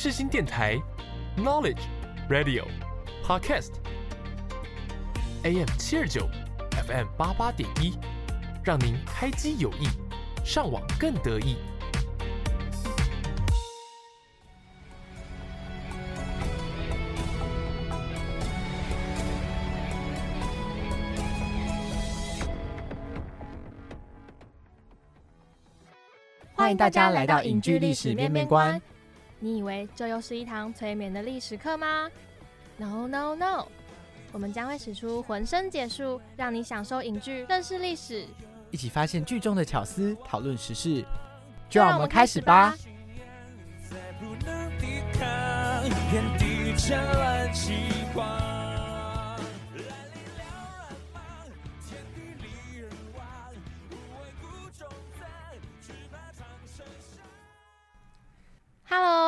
世新电台 Knowledge Radio Podcast AM 79 FM 88.1，让您开机有益，上网更得意。欢迎大家来到影剧历史面面观。你以为这又是一堂催眠的历史课吗 ？No， 我们将会使出浑身解数，让你享受影剧，认识历史，一起发现剧中的巧思，讨论时事。就让我们开始吧。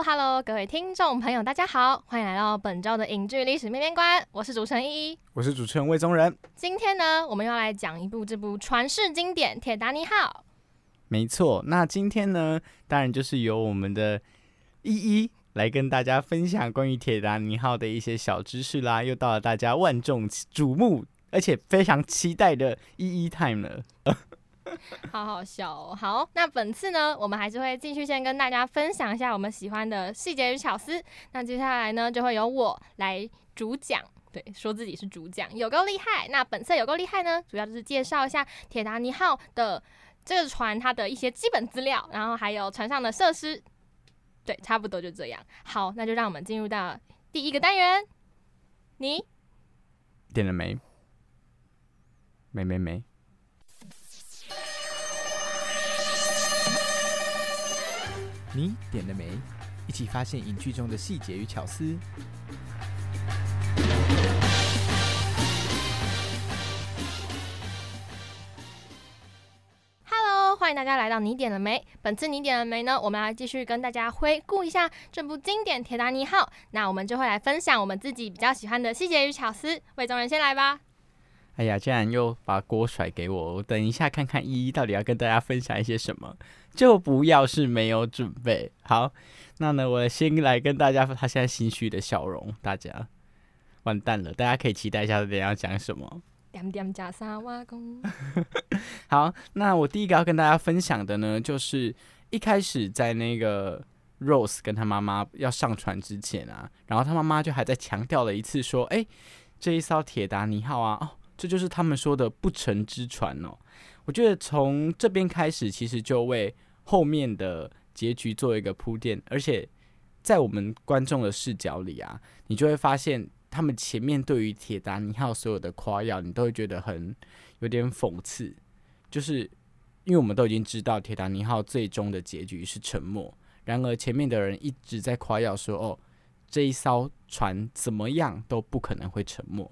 Hello， 各位听众朋友，大家好，欢迎来到本周的影剧历史面面观。我是主持人依依，我是主持人魏宗仁。今天呢，我们要来讲这部传世经典《铁达尼号》。没错，那今天呢，当然就是由我们的依依来跟大家分享关于《铁达尼号》的一些小知识啦，又到了大家万众瞩目而且非常期待的依依 time 了。好好笑哦！好，那本次呢，我们还是会继续先跟大家分享一下我们喜欢的细节与巧思。那接下来呢，就会由我来主讲，对，说自己是主讲，有够厉害。那本次有够厉害呢，主要就是介绍一下铁达尼号的这个船它的一些基本资料，然后还有船上的设施。对，差不多就这样。好，那就让我们进入到第一个单元。你点了没？没。你点了没？一起发现影剧中的细节与巧思。Hello， 欢迎大家来到你点了没。本次你点了没呢？我们来继续跟大家回顾一下这部经典《铁达尼号》。那我们就会来分享我们自己比较喜欢的细节与巧思。魏宗仁先来吧。哎呀，竟然又把锅甩给我！我等一下看看依依到底要跟大家分享一些什么，就不要是没有准备。好，那呢，我先来跟大家，他现在心虚的笑容，大家完蛋了，大家可以期待一下等一下要讲什么。点点吃三碗公。好，那我第一个要跟大家分享的呢，就是一开始在那个 Rose 跟他妈妈要上船之前啊，然后他妈妈就还在强调了一次说，哎，这一艘铁达尼号啊，哦，这就是他们说的不沉之船哦。我觉得从这边开始，其实就为后面的结局做一个铺垫，而且在我们观众的视角里啊，你就会发现他们前面对于铁达尼号所有的夸耀，你都会觉得很有点讽刺，就是因为我们都已经知道铁达尼号最终的结局是沉没，然而前面的人一直在夸耀说，哦，这一艘船怎么样都不可能会沉没。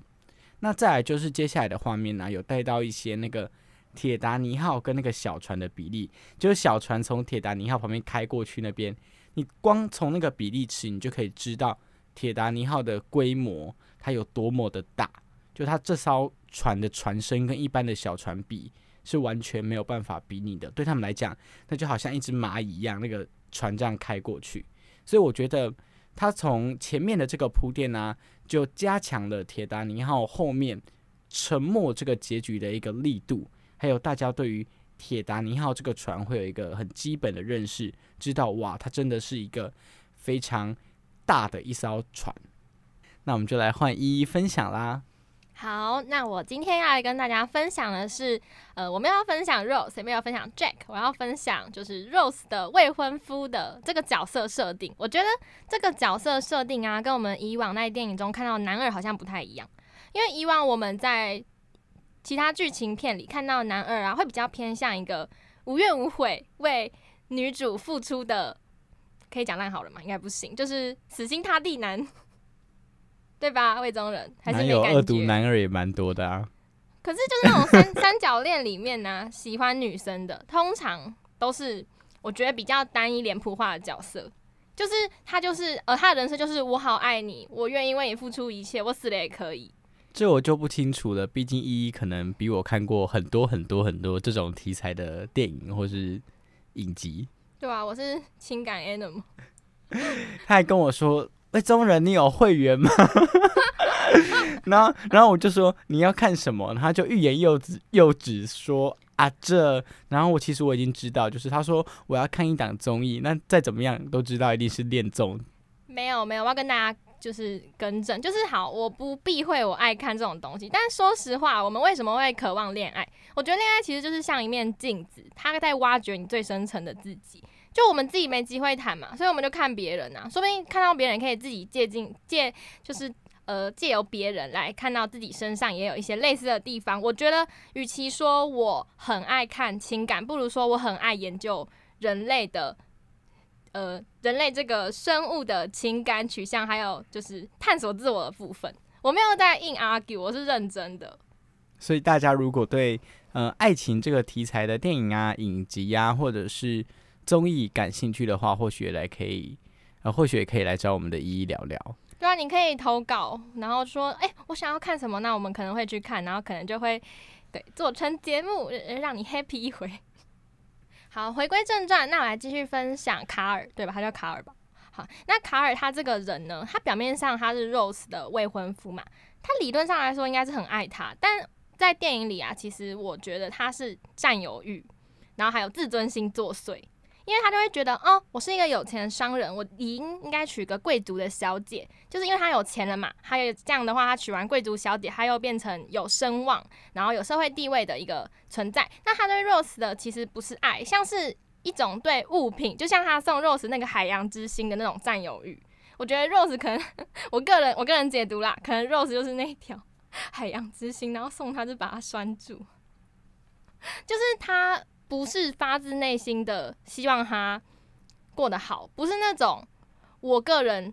那再来就是接下来的画面啊，有带到一些那个铁达尼号跟那个小船的比例，就是小船从铁达尼号旁边开过去那边，你光从那个比例尺，你就可以知道铁达尼号的规模它有多么的大，就它这艘船的船身跟一般的小船比是完全没有办法比拟的，对他们来讲，那就好像一只蚂蚁一样，那个船这样开过去。所以我觉得它从前面的这个铺垫啊，就加强了铁达尼号后面沉没这个结局的一个力度，还有大家对于铁达尼号这个船会有一个很基本的认识，知道哇，它真的是一个非常大的一艘船。那我们就来换依依分享啦。好，那我今天要来跟大家分享的是，我没有要分享 Rose， 也没有分享 Jack， 我要分享就是 Rose 的未婚夫的这个角色设定。我觉得这个角色设定啊，跟我们以往在电影中看到男二好像不太一样，因为以往我们在其他剧情片里看到男二啊，会比较偏向一个无怨无悔为女主付出的，可以讲烂好了嘛？应该不行，就是死心塌地男。对吧，魏宗仁？还是没感觉？男友恶毒男二也蛮多的啊。可是就是那种 三角恋里面啊，喜欢女生的，通常都是我觉得比较单一脸谱化的角色，就是他就是他的人生就是我好爱你，我愿意为你付出一切，我死了也可以。这我就不清楚了，毕竟依依可能比我看过很多这种题材的电影或是影集。对啊，我是情感 animal。他还跟我说：“哎，中人，你有会员吗？”然后我就说：“你要看什么？”然后他就欲言又止说：“啊这。”然后其实我已经知道，就是他说我要看一档综艺，那再怎么样都知道一定是恋综。没有，我要跟大家就是更正，就是好，我不避讳我爱看这种东西，但说实话，我们为什么会渴望恋爱？我觉得恋爱其实就是像一面镜子，它在挖掘你最深层的自己。就我们自己没机会谈嘛，所以我们就看别人啊，说不定看到别人可以自己借由别人来看到自己身上也有一些类似的地方。我觉得，与其说我很爱看情感，不如说我很爱研究人类这个生物的情感取向，还有就是探索自我的部分。我没有在硬 argue， 我是认真的。所以大家如果对爱情这个题材的电影啊、影集啊，或者是综艺感兴趣的话，或许也可以来找我们的一一聊聊。对啊，你可以投稿，然后说，我想要看什么，那我们可能会去看，然后可能就会对做成节目，让你 happy 一回。好，回归正传，那我来继续分享卡尔，对吧？他叫卡尔吧。好，那卡尔他这个人呢，他表面上他是 Rose 的未婚夫嘛，他理论上来说应该是很爱他，但在电影里啊，其实我觉得他是占有欲，然后还有自尊心作祟，因为他就会觉得，哦，我是一个有钱的商人，我理应该娶个贵族的小姐，就是因为他有钱了嘛，他有这样的话，他娶完贵族小姐，他又变成有声望，然后有社会地位的一个存在。那他对 Rose 的其实不是爱，像是一种对物品，就像他送 Rose 那个海洋之心的那种占有欲。我觉得 Rose 可能，我个人解读啦，可能 Rose 就是那一条海洋之心，然后送他就把他拴住，就是他不是发自内心的希望他过得好，不是那种我个人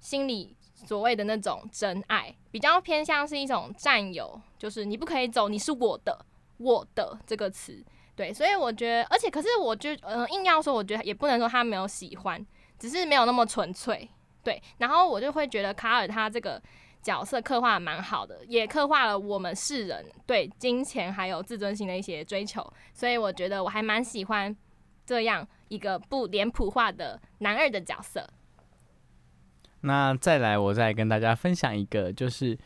心里所谓的那种真爱，比较偏向是一种占有，就是你不可以走，你是我的这个词。对，所以我觉得，而且可是我就硬要说，我觉得也不能说他没有喜欢，只是没有那么纯粹。对，然后我就会觉得卡尔他这个角色刻画蛮好的，也刻画了我们世人对金钱还有自尊心的一些追求，所以我觉得我还蛮喜欢这样一个不脸谱化的男二的角色。那再来，我再跟大家分享一个，就是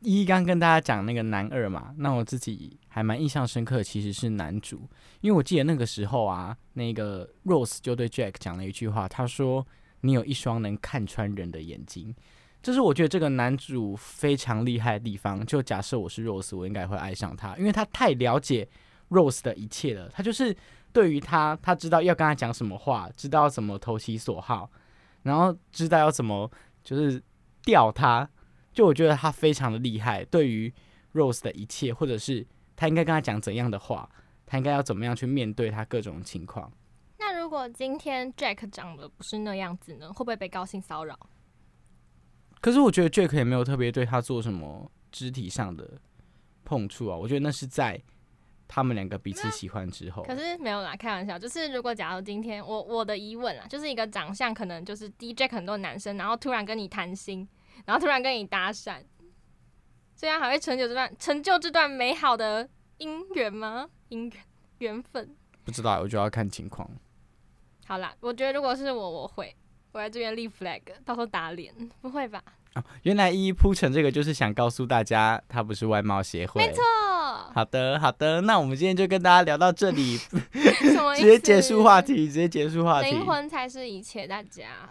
一刚跟大家讲那个男二嘛，那我自己还蛮印象深刻的其实是男主，因为我记得那个时候啊，那个 Rose 就对 Jack 讲了一句话，他说你有一双能看穿人的眼睛。就是我觉得这个男主非常厉害的地方，就假设我是 Rose， 我应该会爱上他，因为他太了解 Rose 的一切了。他就是对于他知道要跟他讲什么话，知道怎么投其所好，然后知道要怎么就是吊他。就我觉得他非常的厉害，对于 Rose 的一切，或者是他应该跟他讲怎样的话，他应该要怎么样去面对他各种情况。那如果今天 Jack 长得不是那样子呢？会不会被高性骚扰？可是我觉得 Jack 也没有特别对他做什么肢体上的碰触啊，我觉得那是在他们两个彼此喜欢之后。可是没有啦，开玩笑，就是如果假如今天我的疑问啦，就是一个长相可能就是 Jack 很多男生，然后突然跟你谈心，然后突然跟你搭讪，这样还会成就这段美好的姻缘吗？姻缘缘分不知道，我就要看情况。好啦，我觉得如果是我会。我在这边立 flag， 到时候打脸，不会吧？哦，原来一铺成这个就是想告诉大家，他不是外貌协会。没错。好的，那我们今天就跟大家聊到这里，什么意思？直接结束话题。灵魂才是一切，大家。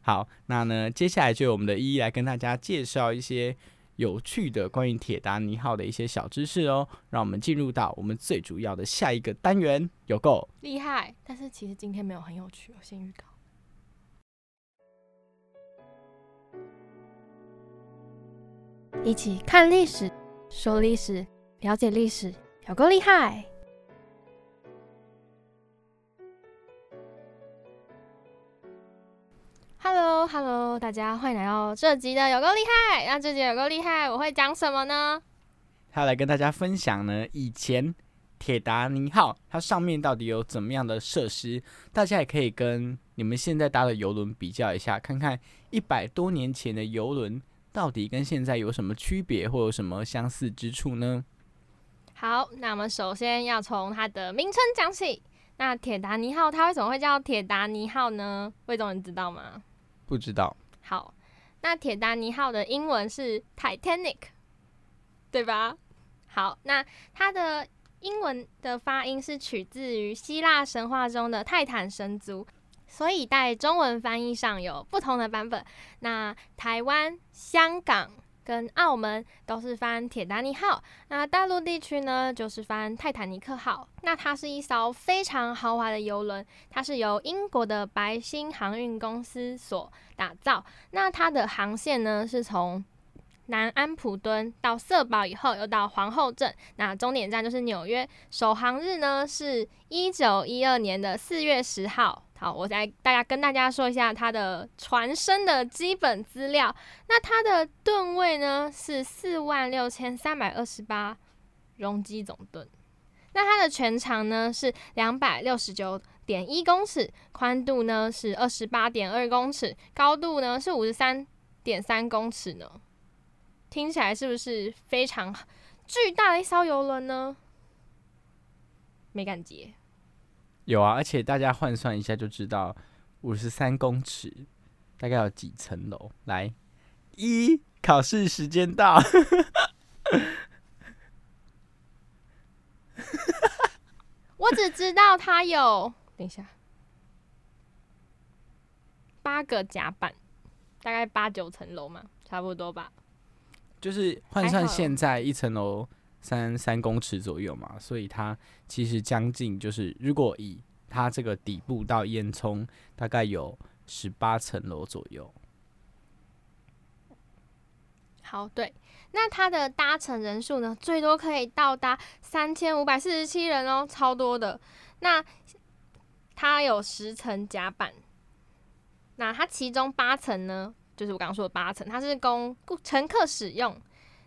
好，那呢，接下来就由我们的一来跟大家介绍一些有趣的关于铁达尼号的一些小知识哦。让我们进入到我们最主要的下一个单元，有够厉害，但是其实今天没有很有趣，我先预告。一起看历史，说历史，了解历史，有够厉害！Hello， 大家欢迎来到这集的有够厉害。那这集有够厉害，我会讲什么呢？他来跟大家分享呢，以前铁达尼号它上面到底有怎么样的设施？大家也可以跟你们现在搭的邮轮比较一下，看看100多年前的邮轮到底跟现在有什么区别，或有什么相似之处呢？好，那我们首先要从它的名称讲起。那铁达尼号它为什么会叫铁达尼号呢？魏总你知道吗？不知道。好，那铁达尼号的英文是 Titanic， 对吧？好，那它的英文的发音是取自于希腊神话中的泰坦神族，所以在中文翻译上有不同的版本。那台湾、香港跟澳门都是翻铁达尼号，那大陆地区呢就是翻泰坦尼克号。那它是一艘非常豪华的邮轮，它是由英国的白星航运公司所打造。那它的航线呢是从南安普敦到色堡以后又到皇后镇，那终点站就是纽约。首航日呢是1912年的4月10号。好，我来跟大家说一下它的船身的基本资料。那它的吨位呢是46328容积总吨。那它的全长呢是 269.1 公尺，宽度呢是 28.2 公尺，高度呢是 53.3 公尺呢。听起来是不是非常巨大的一艘邮轮呢？没感觉。有啊，而且大家换算一下就知道，53公尺大概有几层楼？来，一，考试时间到。我只知道它有，等一下，8个甲板，大概8-9层楼嘛，差不多吧。就是换算现在一层楼。3公尺左右嘛，所以它其实将近就是，如果以它这个底部到烟囱，大概有18层楼左右。好，对，那它的搭乘人数呢，最多可以到达3547人哦，超多的。那它有10层甲板，那它其中8层呢，就是我刚刚说的8层，它是供乘客使用。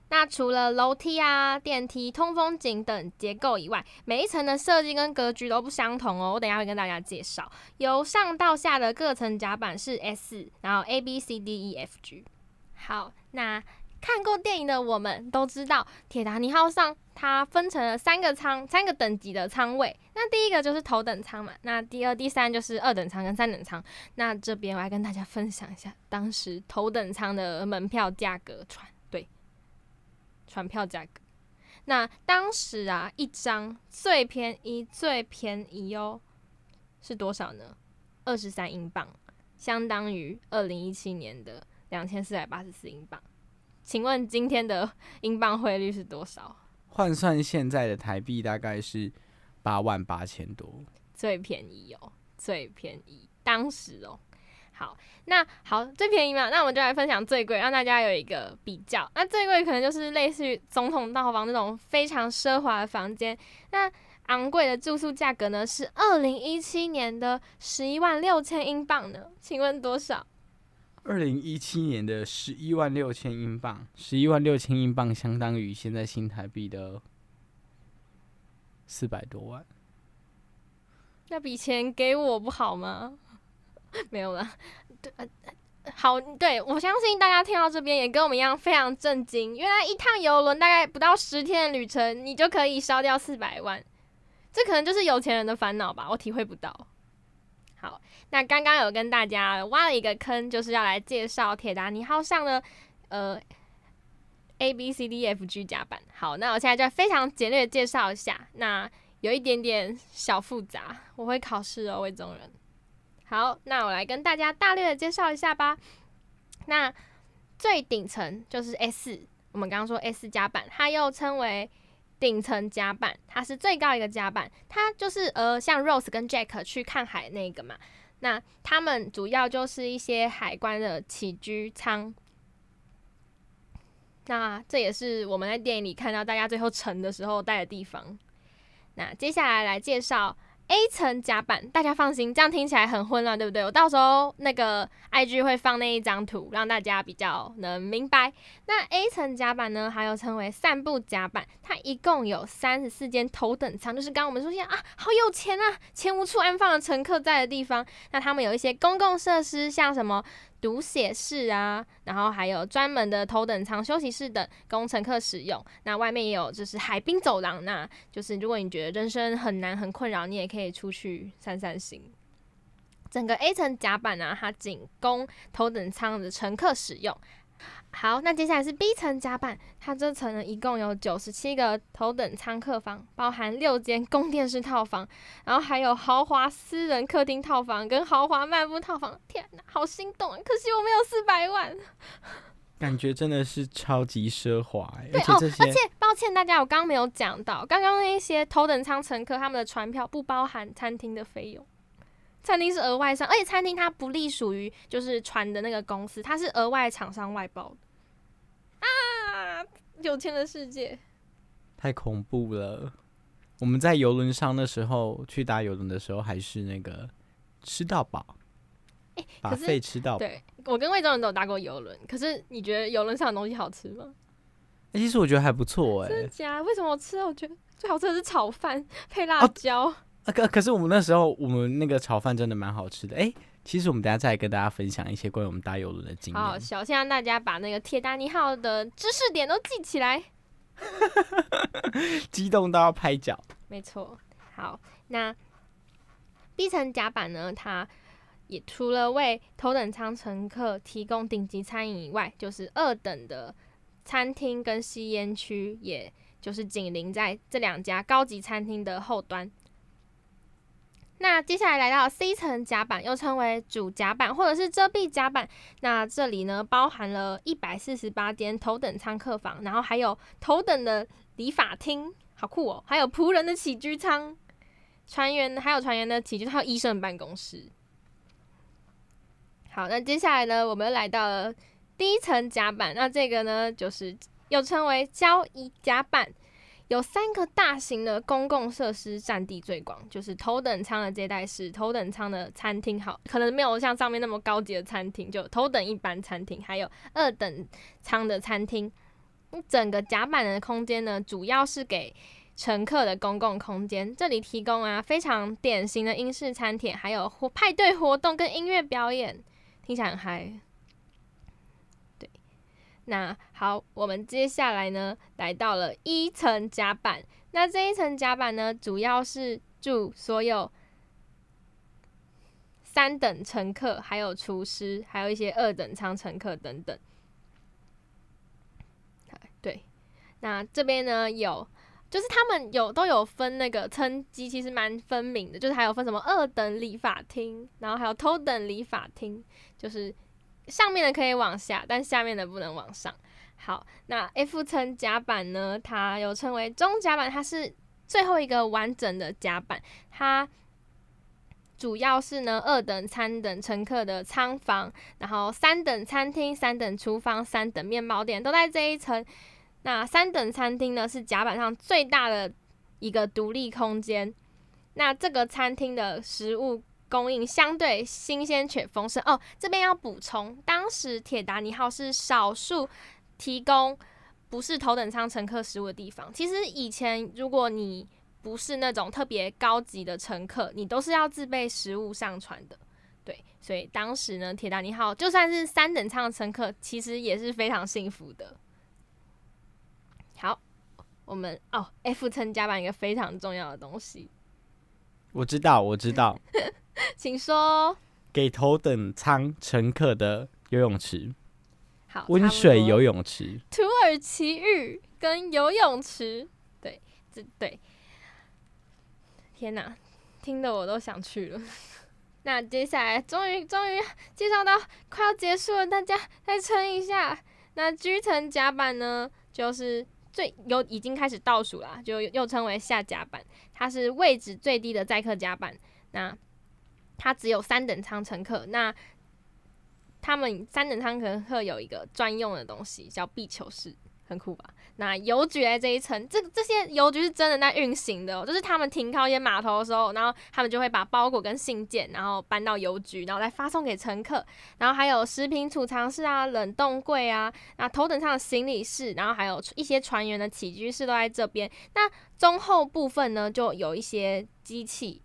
那除了楼梯啊、电梯、通风井等结构以外，每一层的设计跟格局都不相同哦。我等一下会跟大家介绍。由上到下的各层甲板是 S， 然后 A B C D E F G。好，那看过电影的我们都知道，铁达尼号上它分成了三个等级的舱位。那第一个就是头等舱嘛，那第二、第三就是二等舱跟三等舱。那这边我来跟大家分享一下当时头等舱的门票价格船票价格，那当时啊，一张最便宜哦，是多少呢？23英镑，相当于2017年的2484英镑。请问今天的英镑汇率是多少？换算现在的台币大概是88000多。最便宜哦，最便宜，当时哦。好，那好，最便宜嘛，那我们就来分享最贵，让大家有一个比较。那最贵可能就是类似于总统套房那种非常奢华的房间。那昂贵的住宿价格呢，是2017年的116000英镑呢。请问多少？2017年的116000英镑，116000英镑相当于现在新台币的400多万。那笔钱给我不好吗？没有啦，好，对，我相信大家听到这边也跟我们一样非常震惊。原来一趟邮轮大概不到10天的旅程，你就可以烧掉400万，这可能就是有钱人的烦恼吧，我体会不到。好，那刚刚有跟大家挖了一个坑，就是要来介绍铁达尼号上的A B C D F G 甲板。好，那我现在就非常简略介绍一下，那有一点点小复杂，我会考试哦，魏宗仁。好，那我来跟大家大略的介绍一下吧。那最顶层就是 S， 我们刚刚说 S 甲板，它又称为顶层甲板，它是最高一个甲板，它就是像 Rose 跟 Jack 去看海那个嘛。那他们主要就是一些海关的起居舱。那这也是我们在电影里看到大家最后沉的时候待的地方。那接下来来介绍A 层甲板，大家放心，这样听起来很混乱，对不对？我到时候那个 IG 会放那一张图，让大家比较能明白。那 A 层甲板呢，还有称为散步甲板，它一共有34间头等舱，就是刚刚我们说啊，好有钱啊，钱无处安放的乘客在的地方。那他们有一些公共设施，像什么读写室啊，然后还有专门的头等舱休息室等供乘客使用。那外面也有就是海滨走廊，那就是如果你觉得人生很难很困扰，你也可以出去散散心。整个 A 层甲板啊，它仅供头等舱的乘客使用。好，那接下来是 B 层甲板，它这层呢一共有97个头等舱客房，包含6间宫殿式套房，然后还有豪华私人客厅套房跟豪华漫步套房。天哪，好心动啊！可惜我没有400万。感觉真的是超级奢华欸，对，而且抱歉大家，我刚刚没有讲到，刚刚那些头等舱乘客他们的船票不包含餐厅的费用。餐厅是额外上，而且餐厅它不隶属于就是船的那个公司，它是额外厂商外包的。啊，有钱的世界，太恐怖了！我们在游轮上那时候去搭游轮的时候，还是那个吃到饱，把费吃到饱。对，我跟魏忠人都有搭过游轮，可是你觉得游轮上的东西好吃吗？其实我觉得还不错真的假的？为什么我吃？我觉得最好吃的是炒饭配辣椒。哦可是我们那时候，我们那个炒饭真的蛮好吃的。其实我们等一下再来跟大家分享一些关于我们搭邮轮的经验。好，小心让大家把那个铁达尼号的知识点都记起来。激动到要拍脚。没错。好，那 B 层甲板呢？它也除了为头等舱乘客提供顶级餐饮以外，就是二等的餐厅跟吸烟区，也就是紧邻在这两家高级餐厅的后端。那接下来来到 C 层甲板，又称为主甲板或者是遮蔽甲板。那这里呢，包含了148间头等舱客房，然后还有头等的理发厅，好酷哦！还有仆人的起居舱，还有船员的起居，还有医生的办公室。好，那接下来呢，我们又来到了 D 层甲板。那这个呢，就是又称为交易甲板。有3个大型的公共设施占地最广，就是头等舱的接待室、头等舱的餐厅，好，可能没有像上面那么高级的餐厅，就头等一般餐厅，还有二等舱的餐厅。整个甲板的空间呢，主要是给乘客的公共空间，这里提供啊非常典型的英式餐点，还有派对活动跟音乐表演，听起来很嗨。那好，我们接下来呢，来到了一层甲板。那这一层甲板呢，主要是住所有三等乘客，还有厨师，还有一些二等舱乘客等等。对，那这边呢有，就是他们都有分那个层级，其实蛮分明的，就是还有分什么二等理发厅，然后还有头等理发厅，就是。上面的可以往下，但下面的不能往上。好，那 F 层甲板呢，它又称为中甲板，它是最后一个完整的甲板。它主要是呢二等、三等乘客的舱房，然后三等餐厅、三等厨房、三等面包店都在这一层。那三等餐厅呢是甲板上最大的一个独立空间。那这个餐厅的食物供应相对新鲜且丰盛哦。这边要补充，当时铁达尼号是少数提供不是头等舱乘客食物的地方。其实以前如果你不是那种特别高级的乘客，你都是要自备食物上船的。对，所以当时呢，铁达尼号就算是三等舱的乘客，其实也是非常幸福的。好，我们F 层甲板一个非常重要的东西，我知道。请说，给头等舱乘客的游泳池，好，温水游泳池、土耳其浴跟游泳池，对，天哪，听得我都想去了。那接下来终于介绍到快要结束了，大家再撑一下。那 G 层甲板呢，就是已经开始倒数啦，就又称为下甲板，它是位置最低的载客甲板。那它只有三等舱乘客，那他们三等舱乘客有一个专用的东西叫壁球室，很酷吧？那邮局在这一层，这些邮局是真的在运行的，就是他们停靠一些码头的时候，然后他们就会把包裹跟信件，然后搬到邮局，然后再发送给乘客。然后还有食品储藏室啊、冷冻柜啊，那头等舱的行李室，然后还有一些船员的起居室都在这边。那中后部分呢，就有一些机器。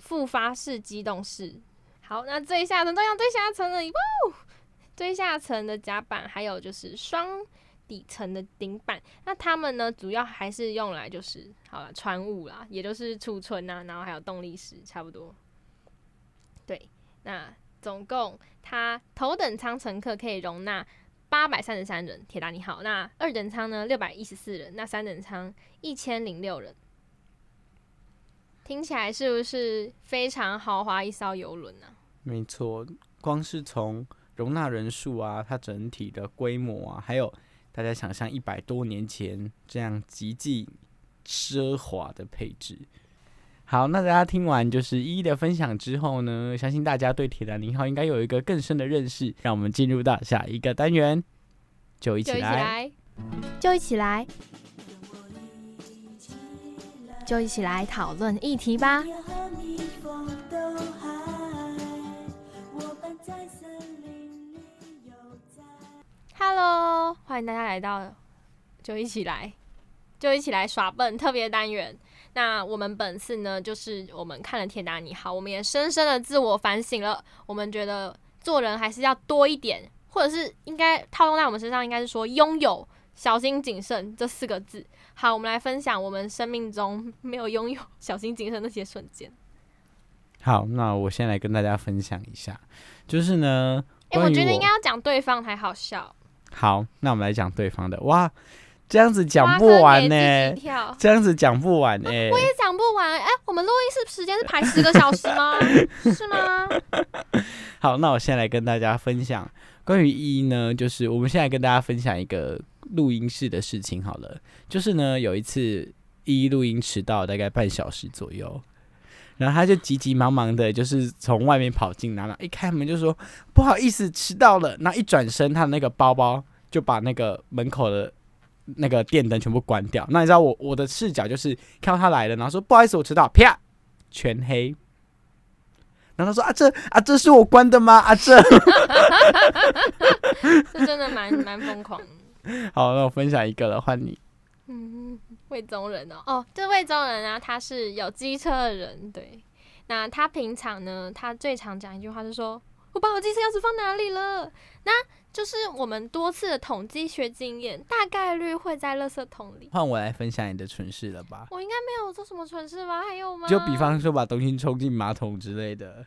复发式、机动式。好，那最下层都要最下层了，哇！最下层的甲板，还有就是双底层的顶板。那它们呢，主要还是用来就是好啦，船坞啦，也就是储存啊，然后还有动力室差不多。对，那总共它头等舱乘客可以容纳833人，铁达尼号。那二等舱呢614人，那三等舱1006人。听起来是不是非常豪华一艘游轮啊？没错，光是从容纳人数啊，它整体的规模啊，还有大家想象100多年前这样极尽奢华的配置。好，那大家听完就是依依的分享之后呢，相信大家对铁达尼号应该有一个更深的认识。让我们进入到下一个单元，就一起来，就一起来，就一起来讨论议题吧。Hello， 欢迎大家来到就一起来，就一起来耍笨特别单元。那我们本次呢，就是我们看了铁达尼号，我们也深深的自我反省了。我们觉得做人还是要多一点，或者是应该套用在我们身上，应该是说拥有小心谨慎这四个字。好，我们来分享我们生命中没有拥有小心谨慎那些瞬间。好，那我先来跟大家分享一下，就是呢，我觉得应该要讲对方才好笑。好，那我们来讲对方的。哇，这样子讲不完呢、欸，这样子讲不完呢、欸啊，我也讲不完。哎、欸，我们录音室时间是排10个小时吗？是吗？好，那我先来跟大家分享关于一呢，就是我们先来跟大家分享一个录音室的事情好了。就是呢，有一次一录音迟到大概半小时左右，然后他就急急忙忙的，就是从外面跑进来，一开门就说不好意思迟到了，然后一转身他的那个包包就把那个门口的那个电灯全部关掉。那你知道我的视角就是看到他来了，然后说不好意思我迟到，啪全黑。然后他说这是我关的吗？这真的蛮疯狂。好，那我分享一个了，换你。魏宗仁哦，这魏宗仁啊，他是有机车的人，对。那他平常呢，他最常讲一句话就是说，我把我机车钥匙放哪里了？那就是我们多次的统计学经验，大概率会在垃圾桶里。换我来分享你的蠢事了吧？我应该没有做什么蠢事吧？还有吗？就比方说把东西冲进马桶之类的。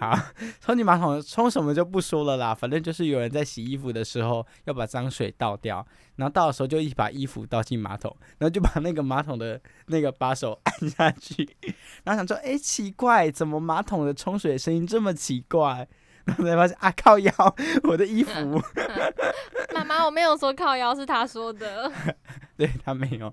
好，冲进马桶冲什么就不说了啦，反正就是有人在洗衣服的时候要把脏水倒掉，然后倒的时候就一把衣服倒进马桶，然后就把那个马桶的那个把手按下去，然后想说，哎、欸，奇怪，怎么马桶的冲水的声音这么奇怪？然后才发现啊，靠腰，我的衣服。妈妈，我没有说靠腰，是他说的。对，他没有。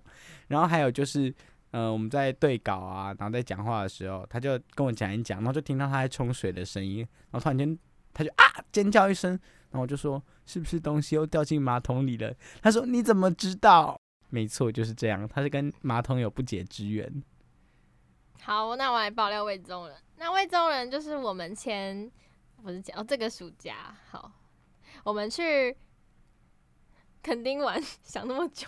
然后还有就是，我们在对稿啊，然后在讲话的时候，他就跟我讲一讲，然后就听到他在冲水的声音，然后突然间他就啊尖叫一声，然后我就说是不是东西又掉进马桶里了？他说你怎么知道？没错，就是这样，他是跟马桶有不解之缘。好，那我来爆料魏宗仁。那魏宗仁就是我们前。不是讲哦，这个暑假好，我们去垦丁玩，想那么久。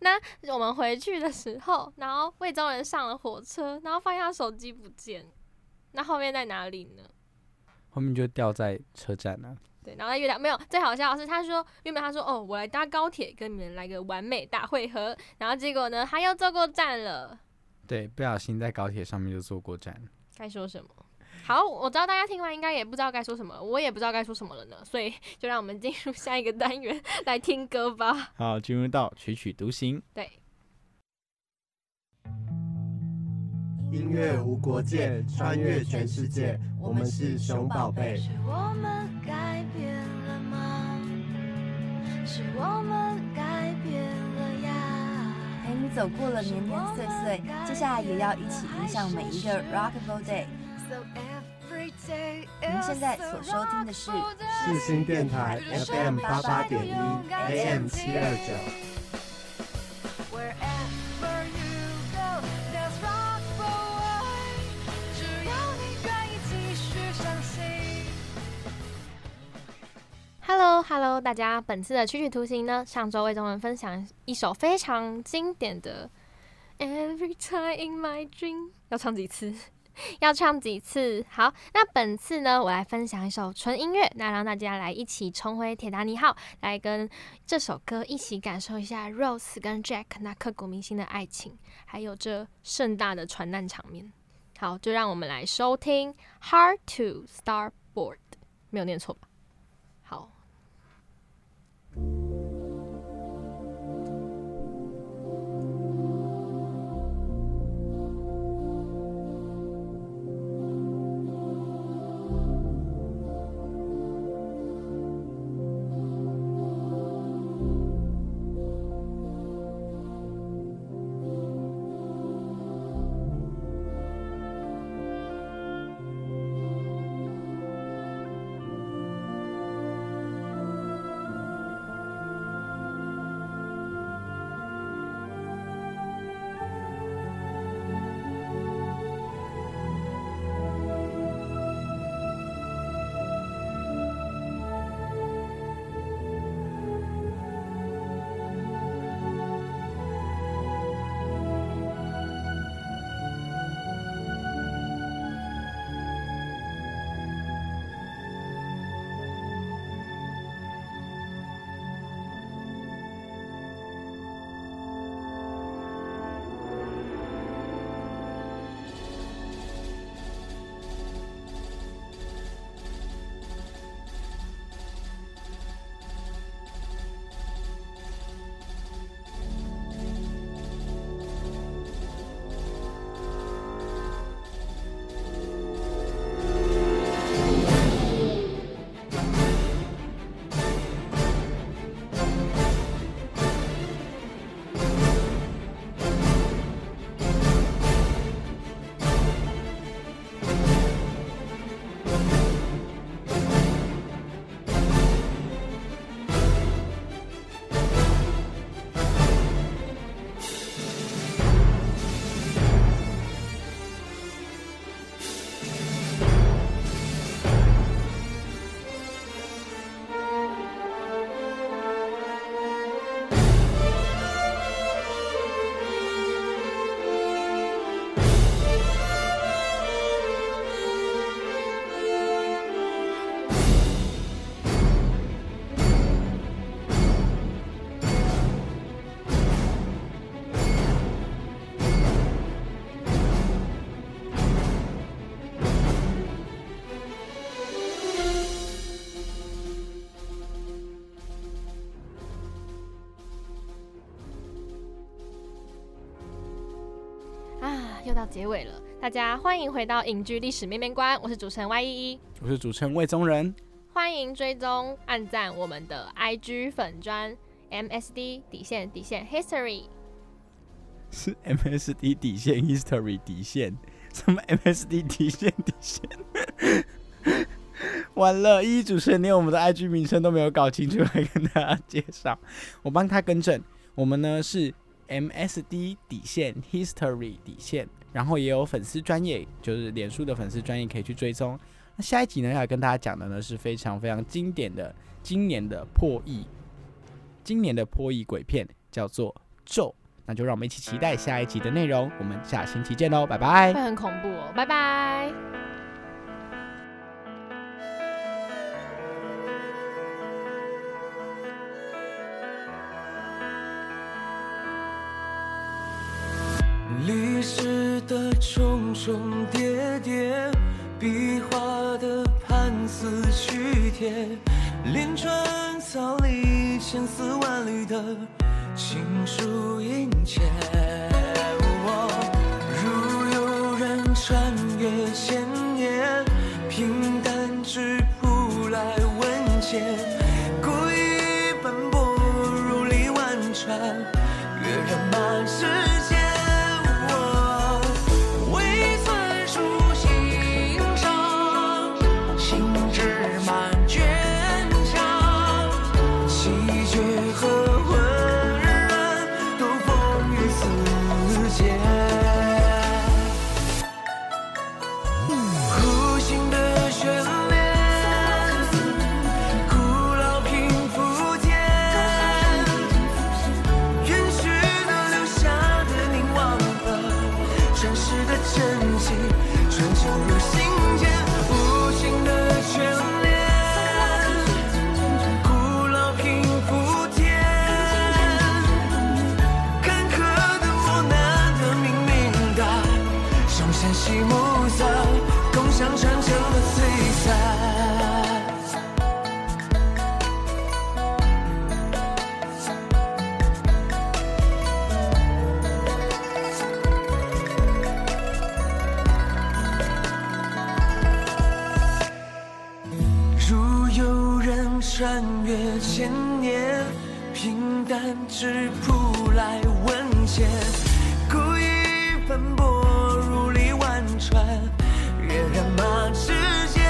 那我们回去的时候，然后魏宗仁上了火车，然后发现他手机不见，那后面在哪里呢？后面就掉在车站了、啊。对，然后在月台没有。最好笑的是，他说原本他说哦，我来搭高铁，跟你们来个完美大会合，然后结果呢，他又坐过站了。对，不小心在高铁上面就坐过站。该说什么？好，我知道大家听完应该也不知道该说什么，我也不知道该说什么了呢，所以就让我们进入下一个单元来听歌吧。好，进入到曲曲独行。对，音乐无国界，穿越全世界，我们是熊宝贝。是我们改变了吗？是我们改变了呀，陪你走过了年年岁岁，接下来也要一起迎向每一个 Rockable Day。您现在所收听的是世新电台 FM88.1 AM729。Hello， 大家，本次的曲曲图形呢，上周魏宗仁分享一首非常经典的 Every Time in My Dream， 要唱几次？要唱几次？好，那本次呢，我来分享一首纯音乐，那让大家来一起重回铁达尼号，来跟这首歌一起感受一下 Rose 跟 Jack 那刻骨铭心的爱情，还有这盛大的船难场面。好，就让我们来收听 Hard to Starboard， 没有念错吧？好。又到结尾了，大家欢迎回到影剧历史面面观，我是主持人 Y11， 我是主持人魏宗仁，欢迎追踪按赞我们的 IG 粉专 MSD 底线 History， 是 MSD 底线 History 底线什么 MSD 底线完了，一主持人连我们的 IG 名称都没有搞清楚，来跟大家介绍，我帮他更正，我们呢是MSD 底线 History 底线，然后也有粉丝专页，就是脸书的粉丝专页可以去追踪。那下一集呢要跟大家讲的呢是非常非常经典的今年的破译鬼片，叫做咒。那就让我们一起期待下一集的内容，我们下星期见咯，拜拜。会很恐怖哦，拜拜。历史的重重叠叠，笔画的判词曲帖，连串草里千丝万缕的情书殷切。如有人穿越千年，平淡质朴来文笺，故意斑驳如里万川，跃然马之。无形的眷恋，古穿越千年，平淡质朴来温浅，故意奔波如历万川，跃然马之间。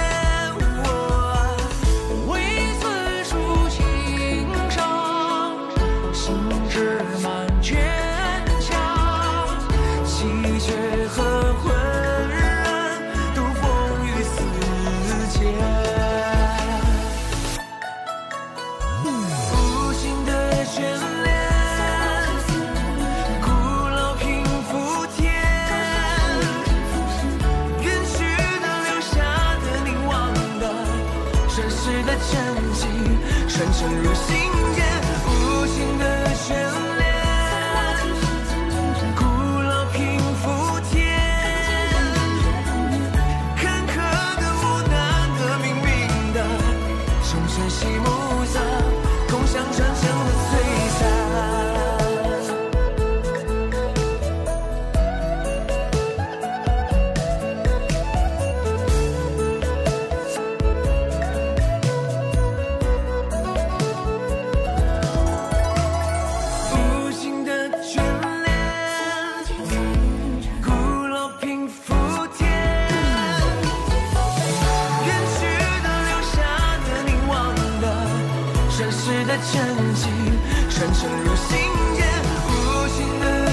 真情传承入心间，无情的。